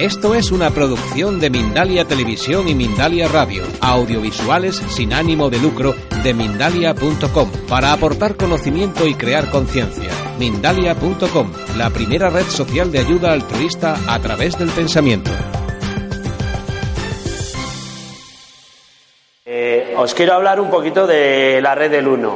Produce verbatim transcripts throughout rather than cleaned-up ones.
Esto es una producción de Mindalia Televisión y Mindalia Radio, audiovisuales sin ánimo de lucro de Mindalia punto com, para aportar conocimiento y crear conciencia. Mindalia punto com, la primera red social de ayuda altruista a través del pensamiento. Eh, os quiero hablar un poquito de la Red del Uno.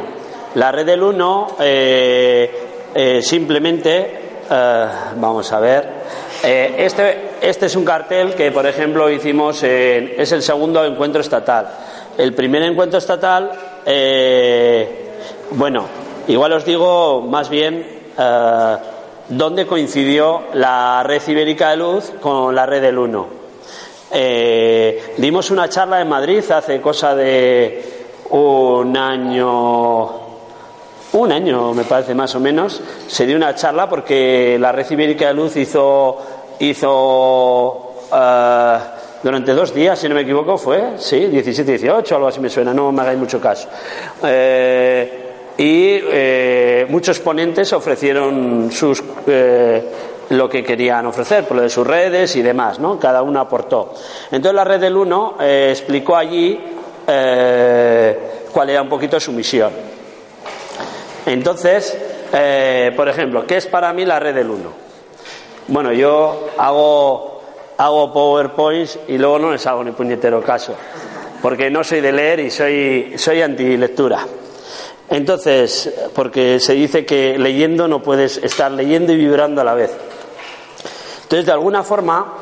La Red del Uno, eh, eh, simplemente, eh, vamos a ver... Eh, este, este es un cartel que, por ejemplo, hicimos, en, es el segundo encuentro estatal. El primer encuentro estatal, eh, bueno, igual os digo más bien eh, dónde coincidió la Red Ibérica de Luz con la Red del Uno. Eh, dimos una charla en Madrid hace cosa de un año... Un año, me parece, más o menos, se dio una charla porque la Red Ibérica de Luz hizo, hizo uh, durante dos días, si no me equivoco, fue, sí, diecisiete dieciocho, algo así me suena, no me hagáis mucho caso. Eh, y eh, muchos ponentes ofrecieron sus eh, lo que querían ofrecer, por lo de sus redes y demás, ¿no? Cada uno aportó. Entonces la Red del Uno eh, explicó allí eh, cuál era un poquito su misión. Entonces, eh, por ejemplo, ¿qué es para mí la Red del Uno? Bueno, yo hago, hago PowerPoints y luego no les hago ni puñetero caso, porque no soy de leer y soy, soy antilectura. Entonces, porque se dice que leyendo no puedes estar leyendo y vibrando a la vez. Entonces, de alguna forma,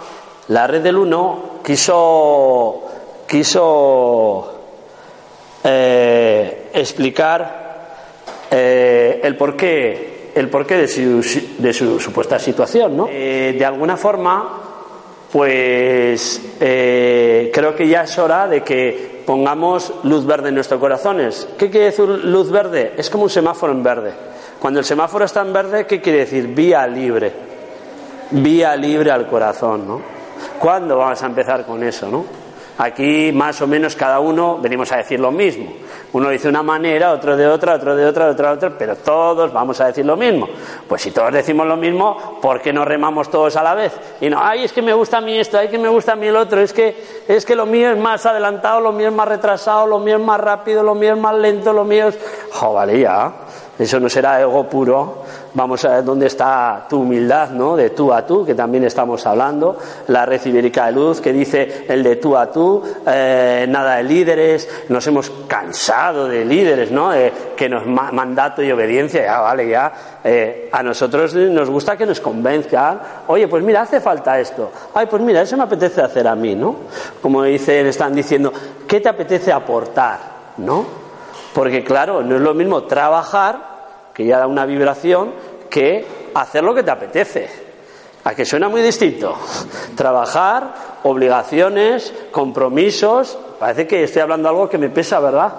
la Red del Uno quiso, quiso eh, explicar... Eh, el porqué, el porqué de su, de su supuesta situación, ¿no? Eh, de alguna forma, pues eh, creo que ya es hora de que pongamos luz verde en nuestros corazones. ¿Qué quiere decir luz verde? Es como un semáforo en verde. Cuando el semáforo está en verde, ¿qué quiere decir? Vía libre. Vía libre al corazón, ¿no? ¿Cuándo vamos a empezar con eso, no? Aquí más o menos cada uno venimos a decir lo mismo. Uno dice una manera, otro de otra, otro de otra, otro de otra, pero todos vamos a decir lo mismo. Pues si todos decimos lo mismo, ¿por qué no remamos todos a la vez? Y no, ay, es que me gusta a mí esto, ay, que me gusta a mí el otro, es que, es que lo mío es más adelantado, lo mío es más retrasado, lo mío es más rápido, lo mío es más lento, lo mío es... ¡Jo, vale ya! Eso no será ego puro. Vamos a ver dónde está tu humildad, ¿no? De tú a tú, que también estamos hablando. La Red Ibérica de Luz, que dice el de tú a tú, eh, nada de líderes, nos hemos cansado de líderes, ¿no? Eh, que nos mandato y obediencia, ya vale, ya. Eh, a nosotros nos gusta que nos convenzcan. Oye, pues mira, hace falta esto. Ay, pues mira, eso me apetece hacer a mí, ¿no? Como dicen, están diciendo, ¿qué te apetece aportar, no? Porque claro, no es lo mismo trabajar, que ya da una vibración, que hacer lo que te apetece. A que suena muy distinto. Trabajar, obligaciones, compromisos. Parece que estoy hablando algo que me pesa, ¿verdad?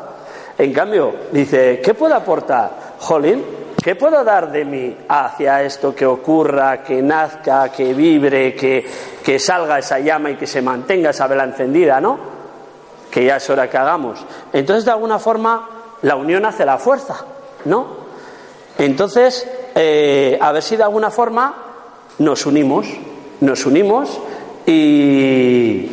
En cambio, dice, ¿qué puedo aportar? Jolín, ¿qué puedo dar de mí hacia esto que ocurra, que nazca, que vibre, que, que salga esa llama y que se mantenga esa vela encendida, ¿no? Que ya es hora que hagamos. Entonces, de alguna forma, la unión hace la fuerza, ¿no? Entonces, eh, a ver si de alguna forma nos unimos, nos unimos y,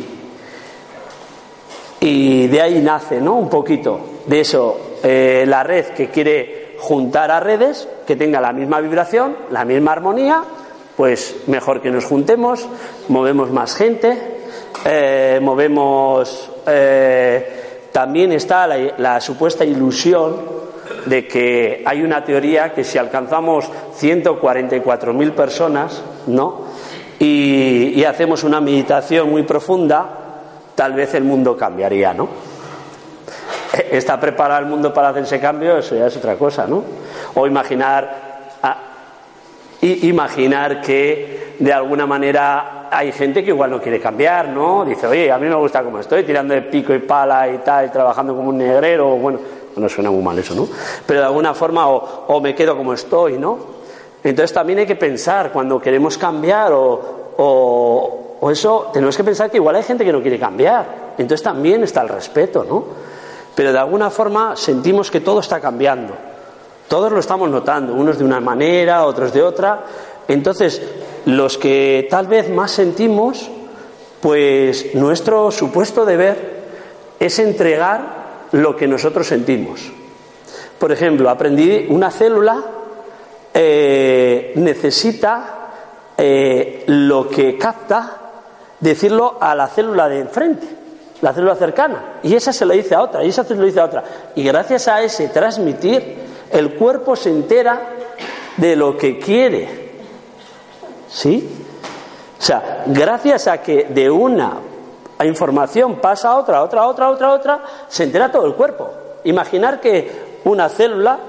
y de ahí nace, ¿no? Un poquito de eso, eh, la red que quiere juntar a redes, que tenga la misma vibración, la misma armonía, pues mejor que nos juntemos, movemos más gente, eh, movemos, eh, también está la, la supuesta ilusión de que hay una teoría que si alcanzamos ciento cuarenta y cuatro mil personas, ¿no? y, y hacemos una meditación muy profunda, tal vez el mundo cambiaría, ¿no? ¿Está preparado el mundo para hacer ese cambio? Eso ya es otra cosa, ¿no? O imaginar, a, y, imaginar que de alguna manera... Hay gente que igual no quiere cambiar, ¿no? Dice, oye, a mí me gusta como estoy, tirando de pico y pala y tal, y trabajando como un negrero, bueno, no suena muy mal eso, ¿no? Pero de alguna forma o, o me quedo como estoy, ¿no? Entonces también hay que pensar, cuando queremos cambiar o, o, o eso, tenemos que pensar que igual hay gente que no quiere cambiar. Entonces también está el respeto, ¿no? Pero de alguna forma sentimos que todo está cambiando. Todos lo estamos notando, unos de una manera, otros de otra. Entonces, los que tal vez más sentimos Pues nuestro supuesto deber es entregar lo que nosotros sentimos. Por ejemplo, aprendí una célula eh, necesita eh, lo que capta decirlo a la célula de enfrente, la célula cercana, y esa se lo dice a otra, y esa se lo dice a otra, y gracias a ese transmitir el cuerpo se entera de lo que quiere, ¿sí? O sea, gracias a que de una información pasa a otra, otra, otra, otra, otra, se entera todo el cuerpo. Imaginar que una célula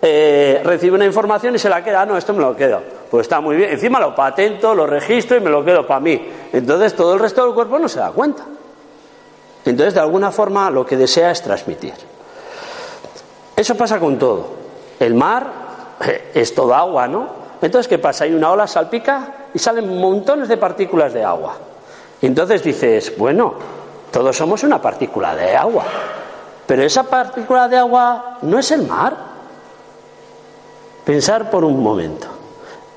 eh, recibe una información y se la queda. Ah, no, esto me lo quedo. Pues está muy bien. Encima lo patento, lo registro y me lo quedo para mí. Entonces todo el resto del cuerpo no se da cuenta. Entonces, de alguna forma, lo que desea es transmitir. Eso pasa con todo. El mar es todo agua, ¿no? Entonces, ¿qué pasa? Hay una ola, salpica y salen montones de partículas de agua. Entonces dices, bueno, todos somos una partícula de agua. Pero esa partícula de agua no es el mar. Pensar por un momento.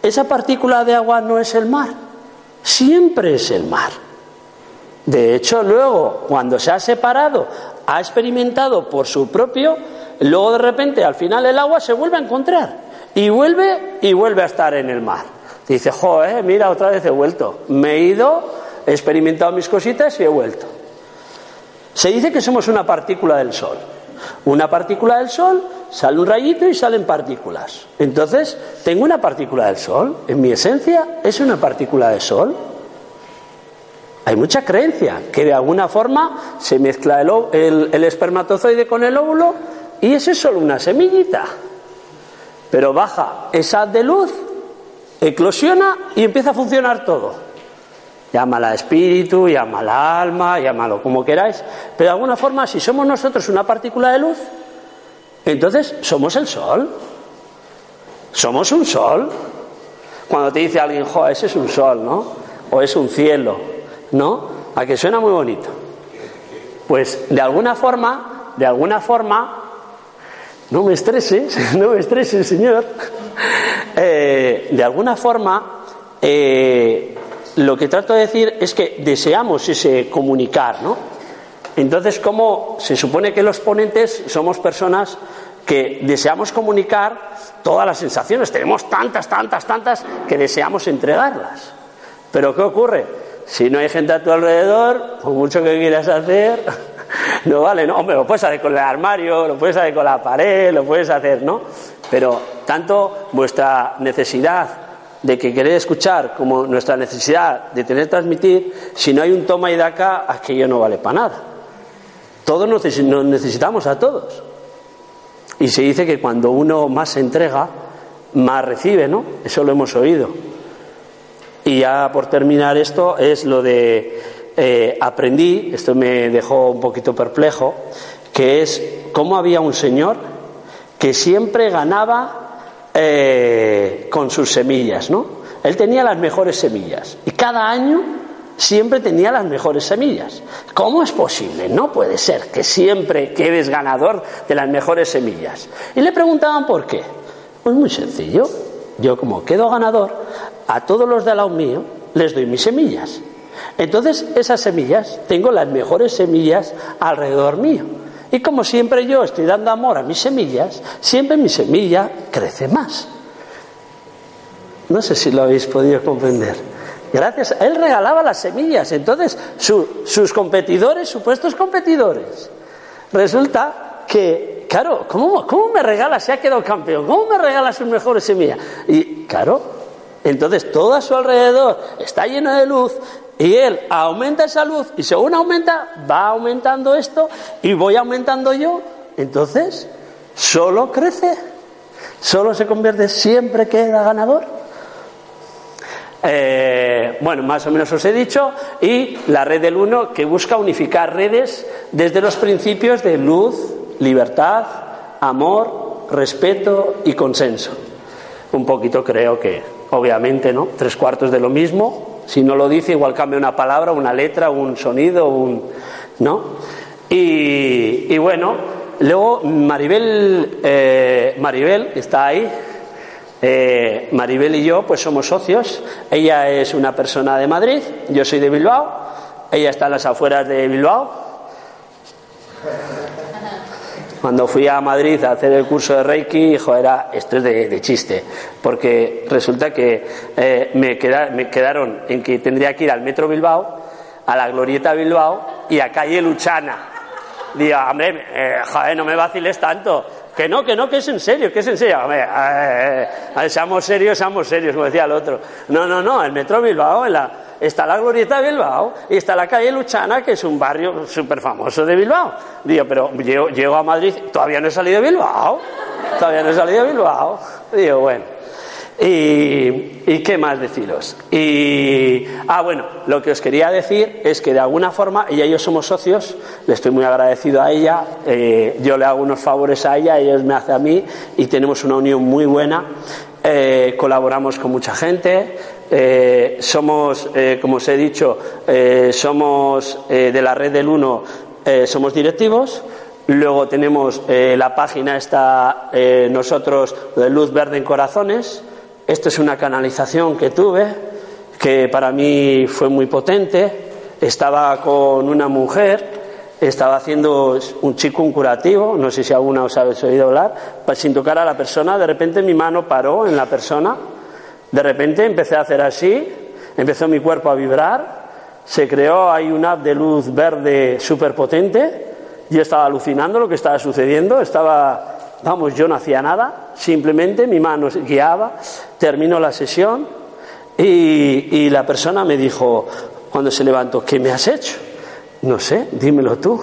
Esa partícula de agua no es el mar. Siempre es el mar. De hecho, luego, cuando se ha separado, ha experimentado por su propio, luego de repente, al final, el agua se vuelve a encontrar. Y vuelve y vuelve a estar en el mar. Dice, joder, mira, otra vez he vuelto. Me he ido, he experimentado mis cositas y he vuelto. Se dice que somos una partícula del sol. Una partícula del sol, sale un rayito y salen partículas. Entonces, tengo una partícula del sol. En mi esencia es una partícula de sol. Hay mucha creencia que de alguna forma se mezcla el, el, el espermatozoide con el óvulo y eso es solo una semillita. Pero baja esa de luz, eclosiona y empieza a funcionar todo. Llámala espíritu, llámala alma, llámalo como queráis. Pero de alguna forma, si somos nosotros una partícula de luz, entonces somos el sol. Somos un sol. Cuando te dice alguien, jo, ese es un sol, ¿no? O es un cielo, ¿no? A que suena muy bonito. Pues de alguna forma, de alguna forma, no me estreses, no me estreses, señor. Eh, de alguna forma, eh, lo que trato de decir es que deseamos ese comunicar, ¿no? Entonces, como se supone que los ponentes somos personas que deseamos comunicar todas las sensaciones, tenemos tantas, tantas, tantas que deseamos entregarlas. Pero ¿qué ocurre? Si no hay gente a tu alrededor, por mucho que quieras hacer, no vale, ¿no? Hombre, lo puedes hacer con el armario, lo puedes hacer con la pared, lo puedes hacer, ¿no? Pero tanto vuestra necesidad de que queréis escuchar como nuestra necesidad de tener que transmitir, si no hay un toma y daca, aquello no vale para nada. Todos nos necesitamos a todos. Y se dice que cuando uno más se entrega, más recibe, ¿no? Eso lo hemos oído. Y ya por terminar esto es lo de eh, aprendí, esto me dejó un poquito perplejo, que es cómo había un señor que siempre ganaba Eh, con sus semillas, ¿no? Él tenía las mejores semillas y cada año siempre tenía las mejores semillas. ¿Cómo es posible? No puede ser que siempre quedes ganador de las mejores semillas. Y le preguntaban por qué. Pues muy sencillo. Yo como quedo ganador, a todos los de al lado mío les doy mis semillas. Entonces esas semillas, tengo las mejores semillas alrededor mío. Y como siempre yo estoy dando amor a mis semillas, siempre mi semilla crece más. No sé si lo habéis podido comprender. Gracias. Él regalaba las semillas. Entonces, su, sus competidores, supuestos competidores, resulta que, claro, ¿cómo, cómo me regalas si ha quedado campeón? ¿Cómo me regalas sus mejores semillas? Y, claro, entonces todo a su alrededor está lleno de luz. Y él aumenta esa luz y según aumenta, va aumentando esto y voy aumentando yo. Entonces, solo crece, solo se convierte, siempre queda ganador. Eh, bueno, más o menos os he dicho. Y la red del uno que busca unificar redes desde los principios de luz, libertad, amor, respeto y consenso. Un poquito creo que, obviamente, ¿no? Tres cuartos de lo mismo. Si no lo dice, igual cambia una palabra, una letra, un sonido, un ¿no? Y, y bueno, luego Maribel, eh, Maribel que está ahí, eh, Maribel y yo pues somos socios. Ella es una persona de Madrid, yo soy de Bilbao. Ella está en las afueras de Bilbao. Cuando fui a Madrid a hacer el curso de Reiki, hijo, era estrés de, de chiste, porque resulta que eh, me, queda, me quedaron en que tendría que ir al Metro Bilbao, a la Glorieta Bilbao y a Calle Luchana. Digo, hombre, eh, joder, no me vaciles tanto. Que no, que no, que es en serio, que es en serio. Hombre, eh, eh, seamos serios, seamos serios, como decía el otro. No, no, no, el Metro Bilbao, en la, está la Glorieta de Bilbao y está la Calle Luchana, que es un barrio súper famoso de Bilbao. Digo, pero llego, llego a Madrid, todavía no he salido de Bilbao. Todavía no he salido de Bilbao. Digo, bueno. Y, y qué más deciros. Y ah bueno, lo que os quería decir es que de alguna forma ella y yo somos socios, le estoy muy agradecido a ella, eh, yo le hago unos favores a ella, ella me hace a mí y tenemos una unión muy buena, eh, colaboramos con mucha gente, eh, somos, eh, como os he dicho, eh, somos eh, de la Red del Uno, eh, somos directivos. Luego tenemos eh, la página esta, eh, nosotros, de Luz Verde en Corazones. Esto es una canalización que tuve, que para mí fue muy potente. Estaba con una mujer, estaba haciendo un chikung curativo, no sé si alguna os habéis oído hablar, sin tocar a la persona. De repente mi mano paró en la persona, de repente empecé a hacer así, empezó mi cuerpo a vibrar, se creó ahí una app de luz verde súper potente. Yo estaba alucinando lo que estaba sucediendo, estaba... Vamos, yo no hacía nada, simplemente mi mano guiaba, terminó la sesión y, y la persona me dijo, cuando se levantó, ¿qué me has hecho? No sé, dímelo tú.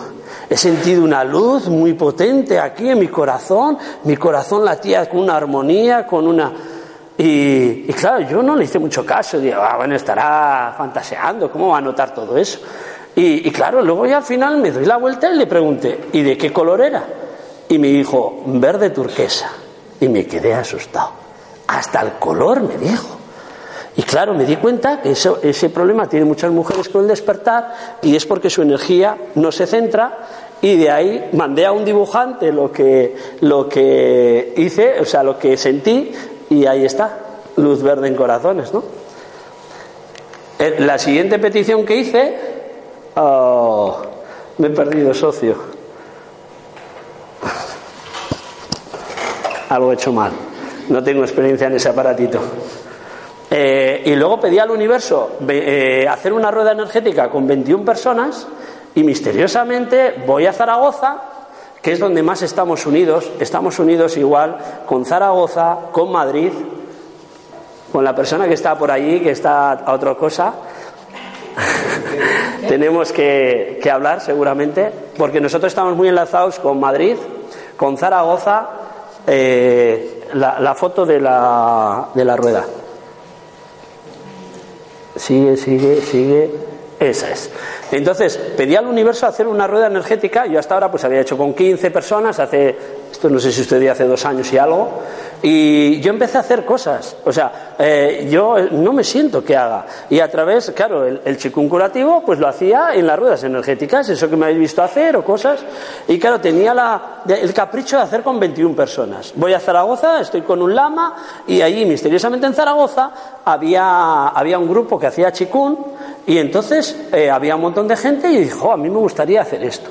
He sentido una luz muy potente aquí en mi corazón, mi corazón latía con una armonía, con una... Y, y claro, yo no le hice mucho caso, digo, ah, bueno, estará fantaseando, ¿cómo va a notar todo eso? Y, y claro, luego ya al final me doy la vuelta y le pregunté, ¿y de qué color era? Y me dijo, verde turquesa. Y me quedé asustado. Hasta el color me dijo. Y claro, me di cuenta que eso, ese problema tiene muchas mujeres con el despertar y es porque su energía no se centra. Y de ahí mandé a un dibujante lo que, lo que hice, o sea, lo que sentí. Y ahí está, luz verde en corazones, ¿no? La siguiente petición que hice... Oh, me he perdido socio. Algo hecho mal, no tengo experiencia en ese aparatito. Eh, y luego pedí al universo eh, hacer una rueda energética con veintiuna personas y misteriosamente voy a Zaragoza, que es donde más estamos unidos. Estamos unidos igual con Zaragoza, con Madrid, con la persona que está por allí, que está a otra cosa. Tenemos que, que hablar seguramente, porque nosotros estamos muy enlazados con Madrid, con Zaragoza. Eh, la, la foto de la de la rueda sigue, sigue, sigue, esa es. Entonces pedí al universo hacer una rueda energética. Yo hasta ahora pues había hecho con quince personas, hace, esto no sé si usted dice hace dos años y algo, y yo empecé a hacer cosas, o sea, eh, yo no me siento que haga, y a través, claro, el, el chikung curativo pues lo hacía en las ruedas energéticas, eso que me habéis visto hacer o cosas, y claro, tenía la, el capricho de hacer con veintiuna personas. Voy a Zaragoza, estoy con un lama, y allí misteriosamente en Zaragoza había, había un grupo que hacía chikung, y entonces eh, había un montón de gente y dijo, a mí me gustaría hacer esto.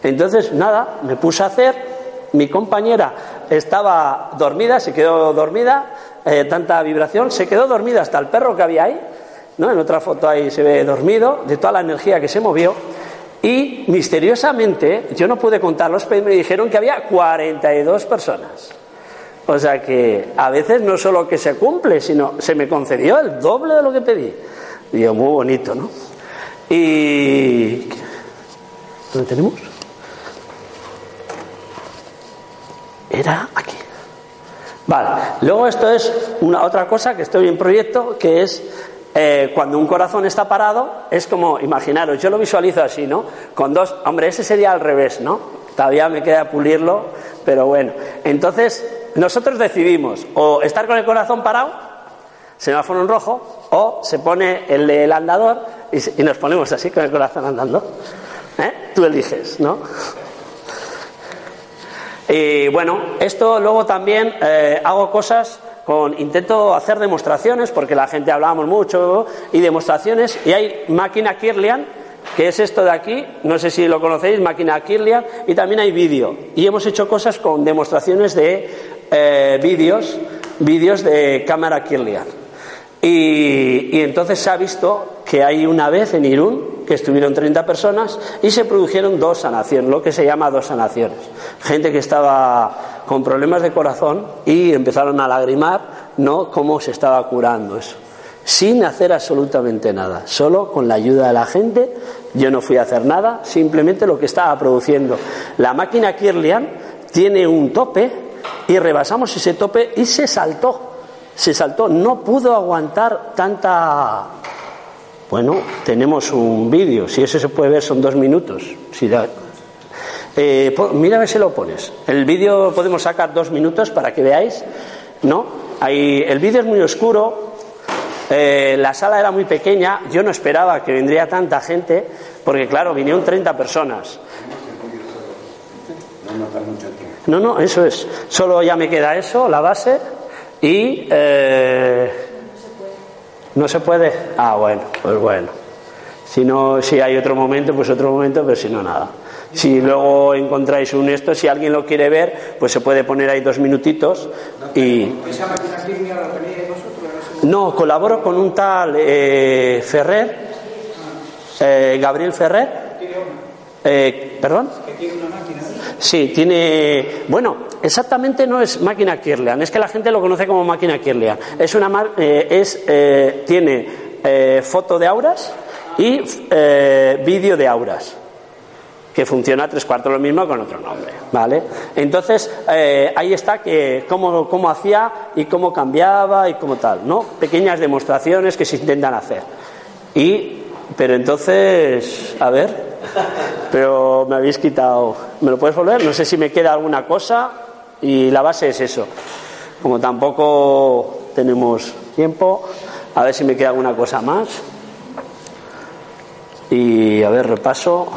Entonces nada, me puse a hacer. Mi compañera estaba dormida, se quedó dormida, eh, tanta vibración, se quedó dormida hasta el perro que había ahí, ¿no? En otra foto ahí se ve dormido, de toda la energía que se movió. Y misteriosamente, yo no pude contarlos, pero me dijeron que había cuarenta y dos personas. O sea que a veces no solo que se cumple, sino se me concedió el doble de lo que pedí. Y yo, muy bonito, ¿no? Y... ¿dónde tenemos? Era aquí. Vale. Luego esto es una otra cosa que estoy en proyecto, que es eh, cuando un corazón está parado, es como, imaginaros, yo lo visualizo así, ¿no? Con dos, hombre, ese sería al revés, ¿no? Todavía me queda pulirlo, pero bueno. Entonces, nosotros decidimos o estar con el corazón parado, semáforo en rojo, o se pone el, el andador y, y nos ponemos así con el corazón andando. ¿Eh? Tú eliges, ¿no? Y bueno, esto luego también eh, hago cosas con, intento hacer demostraciones, porque la gente hablábamos mucho, y demostraciones, y hay máquina Kirlian, que es esto de aquí, no sé si lo conocéis, máquina Kirlian, y también hay vídeo. Y hemos hecho cosas con demostraciones de eh, vídeos, vídeos de cámara Kirlian. Y, y entonces se ha visto que hay una vez en Irún que estuvieron treinta personas y se produjeron dos sanaciones, lo que se llama dos sanaciones. Gente que estaba con problemas de corazón y empezaron a lagrimar, ¿no?, cómo se estaba curando eso. Sin hacer absolutamente nada, solo con la ayuda de la gente. Yo no fui a hacer nada, simplemente lo que estaba produciendo. La máquina Kirlian tiene un tope y rebasamos ese tope y se saltó, se saltó, no pudo aguantar tanta... Bueno, tenemos un vídeo, si eso se puede ver, son dos minutos. Si da... eh, mira a ver si lo pones. El vídeo podemos sacar dos minutos para que veáis, ¿no? Ahí, el vídeo es muy oscuro. Eh, la sala era muy pequeña, yo no esperaba que vendría tanta gente, porque claro, vinieron treinta personas. No, no, eso es. Solo ya me queda eso, la base, y eh, no se puede. Ah, bueno, pues bueno. Si no, si hay otro momento, pues otro momento, pero si no, nada. Si luego encontráis un esto, si alguien lo quiere ver, pues se puede poner ahí dos minutitos y. No, colaboro con un tal eh, Ferrer, eh, Gabriel Ferrer. Eh, ¿Perdón? Sí, tiene... Bueno, exactamente no es máquina Kirlian, es que la gente lo conoce como máquina Kirlian. Es una mar... eh, es, eh, tiene eh, foto de auras y eh, vídeo de auras, que funciona tres cuartos lo mismo con otro nombre, ¿vale? Entonces, eh, ahí está que cómo, cómo hacía y cómo cambiaba y cómo tal, ¿no? Pequeñas demostraciones que se intentan hacer. Y, pero entonces, a ver, pero me habéis quitado, ¿me lo puedes volver? No sé si me queda alguna cosa y la base es eso. Como tampoco tenemos tiempo, a ver si me queda alguna cosa más. Y, a ver, repaso...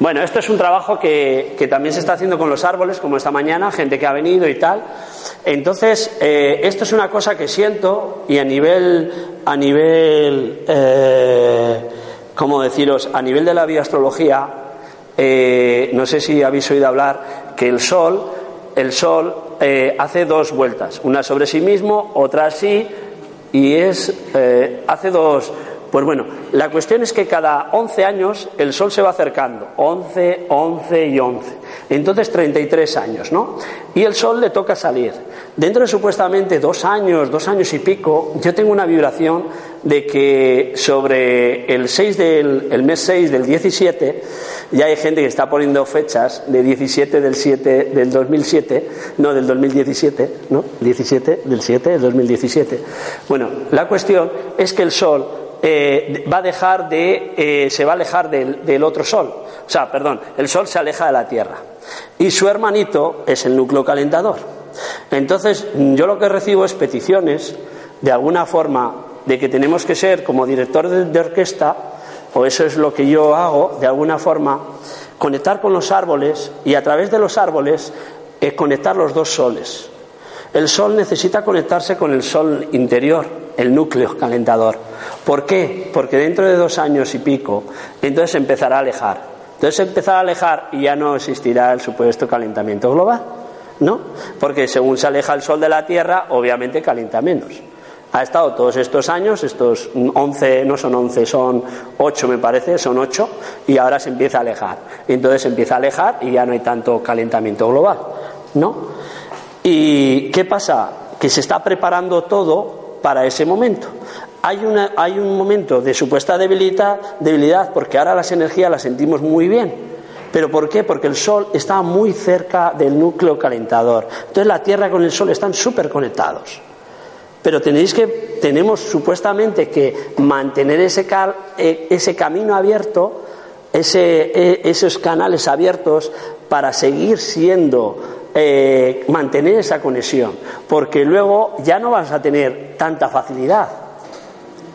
Bueno, esto es un trabajo que, que también se está haciendo con los árboles, como esta mañana, gente que ha venido y tal. Entonces, eh, esto es una cosa que siento y a nivel, a nivel, eh, ¿cómo deciros? A nivel de la bioastrología, eh, no sé si habéis oído hablar que el sol, el sol eh, hace dos vueltas, una sobre sí mismo, otra así, y es eh, hace dos. Pues bueno, la cuestión es que cada once años el Sol se va acercando, once, once y once, entonces treinta y tres años, ¿no? Y el Sol le toca salir. Dentro de supuestamente dos años, dos años y pico, yo tengo una vibración de que sobre el, seis del, el mes seis del diecisiete, ya hay gente que está poniendo fechas de diecisiete del siete del dos mil siete, no del dos mil diecisiete, ¿no? diecisiete del siete del dos mil diecisiete. Bueno, la cuestión es que el Sol... Eh, va a dejar de eh, se va a alejar del, del otro sol, o sea, perdón, el sol se aleja de la Tierra y su hermanito es el núcleo calentador. Entonces, yo lo que recibo es peticiones de alguna forma de que tenemos que ser como director de, de orquesta, o eso es lo que yo hago de alguna forma, conectar con los árboles y a través de los árboles eh, conectar los dos soles. El sol necesita conectarse con el sol interior, el núcleo calentador. ¿Por qué? Porque dentro de dos años y pico, entonces empezará a alejar. Entonces empezará a alejar y ya no existirá el supuesto calentamiento global, ¿no? Porque según se aleja el sol de la Tierra, obviamente calienta menos. Ha estado todos estos años, estos once, no son once, son ocho me parece, son ocho, y ahora se empieza a alejar. Entonces se empieza a alejar y ya no hay tanto calentamiento global, ¿no? ¿Y qué pasa? Que se está preparando todo para ese momento. Hay, una, hay un momento de supuesta debilidad, debilidad porque ahora las energías las sentimos muy bien. ¿Pero por qué? Porque el Sol está muy cerca del núcleo calentador. Entonces la Tierra con el Sol están súper conectados. Pero tenéis que, tenemos supuestamente que mantener ese, cal, ese camino abierto, ese, esos canales abiertos para seguir siendo... Eh, mantener esa conexión, porque luego ya no vas a tener tanta facilidad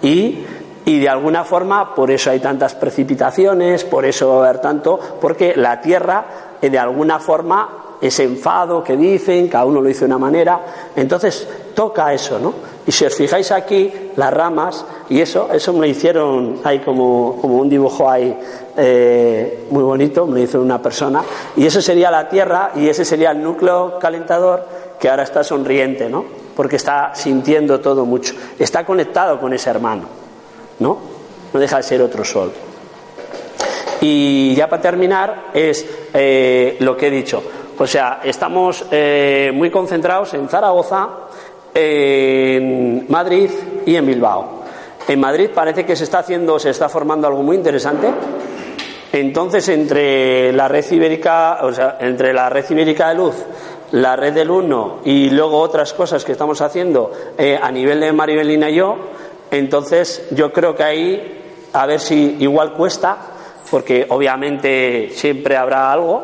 y, y de alguna forma por eso hay tantas precipitaciones, por eso va a haber tanto, porque la Tierra eh, de alguna forma ese enfado que dicen, cada uno lo dice de una manera, entonces toca eso, ¿no? Y si os fijáis aquí, las ramas, y eso, eso me lo hicieron, hay como, como un dibujo ahí eh, muy bonito, me lo hizo una persona, y eso sería la Tierra, y ese sería el núcleo calentador, que ahora está sonriente, ¿no? Porque está sintiendo todo mucho, está conectado con ese hermano, ¿no? No deja de ser otro sol. Y ya para terminar, es eh, lo que he dicho. O sea, estamos eh, muy concentrados en Zaragoza, en Madrid y en Bilbao. En Madrid parece que se está haciendo, se está formando algo muy interesante. Entonces, entre la red ibérica, o sea, entre la red ibérica de luz, la red del Uno y luego otras cosas que estamos haciendo eh, a nivel de Maribelina y yo, entonces yo creo que ahí, a ver si igual cuesta, porque obviamente siempre habrá algo,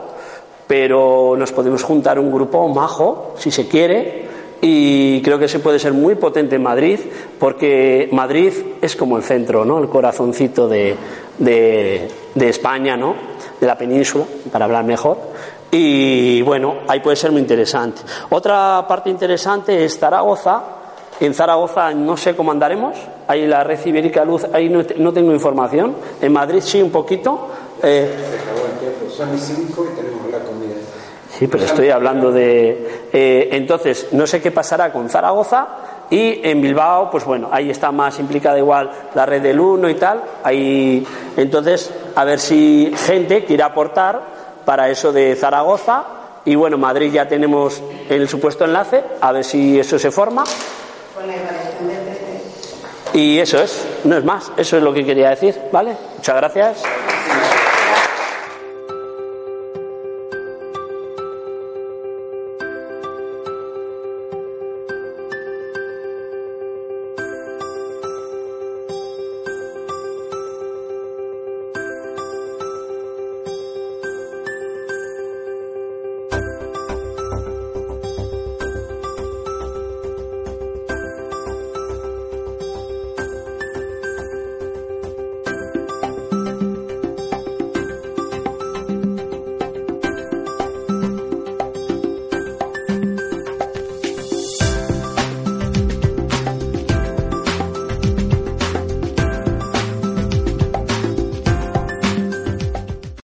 pero nos podemos juntar un grupo majo, si se quiere. Y creo que se puede ser muy potente en Madrid, porque Madrid es como el centro, ¿no? El corazoncito de, de, de España, ¿no? De la península, para hablar mejor. Y bueno, ahí puede ser muy interesante. Otra parte interesante es Zaragoza. En Zaragoza no sé cómo andaremos. Ahí la red ibérica luz, ahí no, no tengo información. En Madrid sí, un poquito. Eh, Son las cinco y tenemos la comida. Sí, pero estoy hablando de... Eh, entonces, no sé qué pasará con Zaragoza y en Bilbao, pues bueno, ahí está más implicada igual la red del Uno y tal. Ahí, entonces, a ver si gente quiere aportar para eso de Zaragoza. Y bueno, Madrid ya tenemos el supuesto enlace, a ver si eso se forma. Y eso es, no es más, eso es lo que quería decir, ¿vale? Muchas gracias.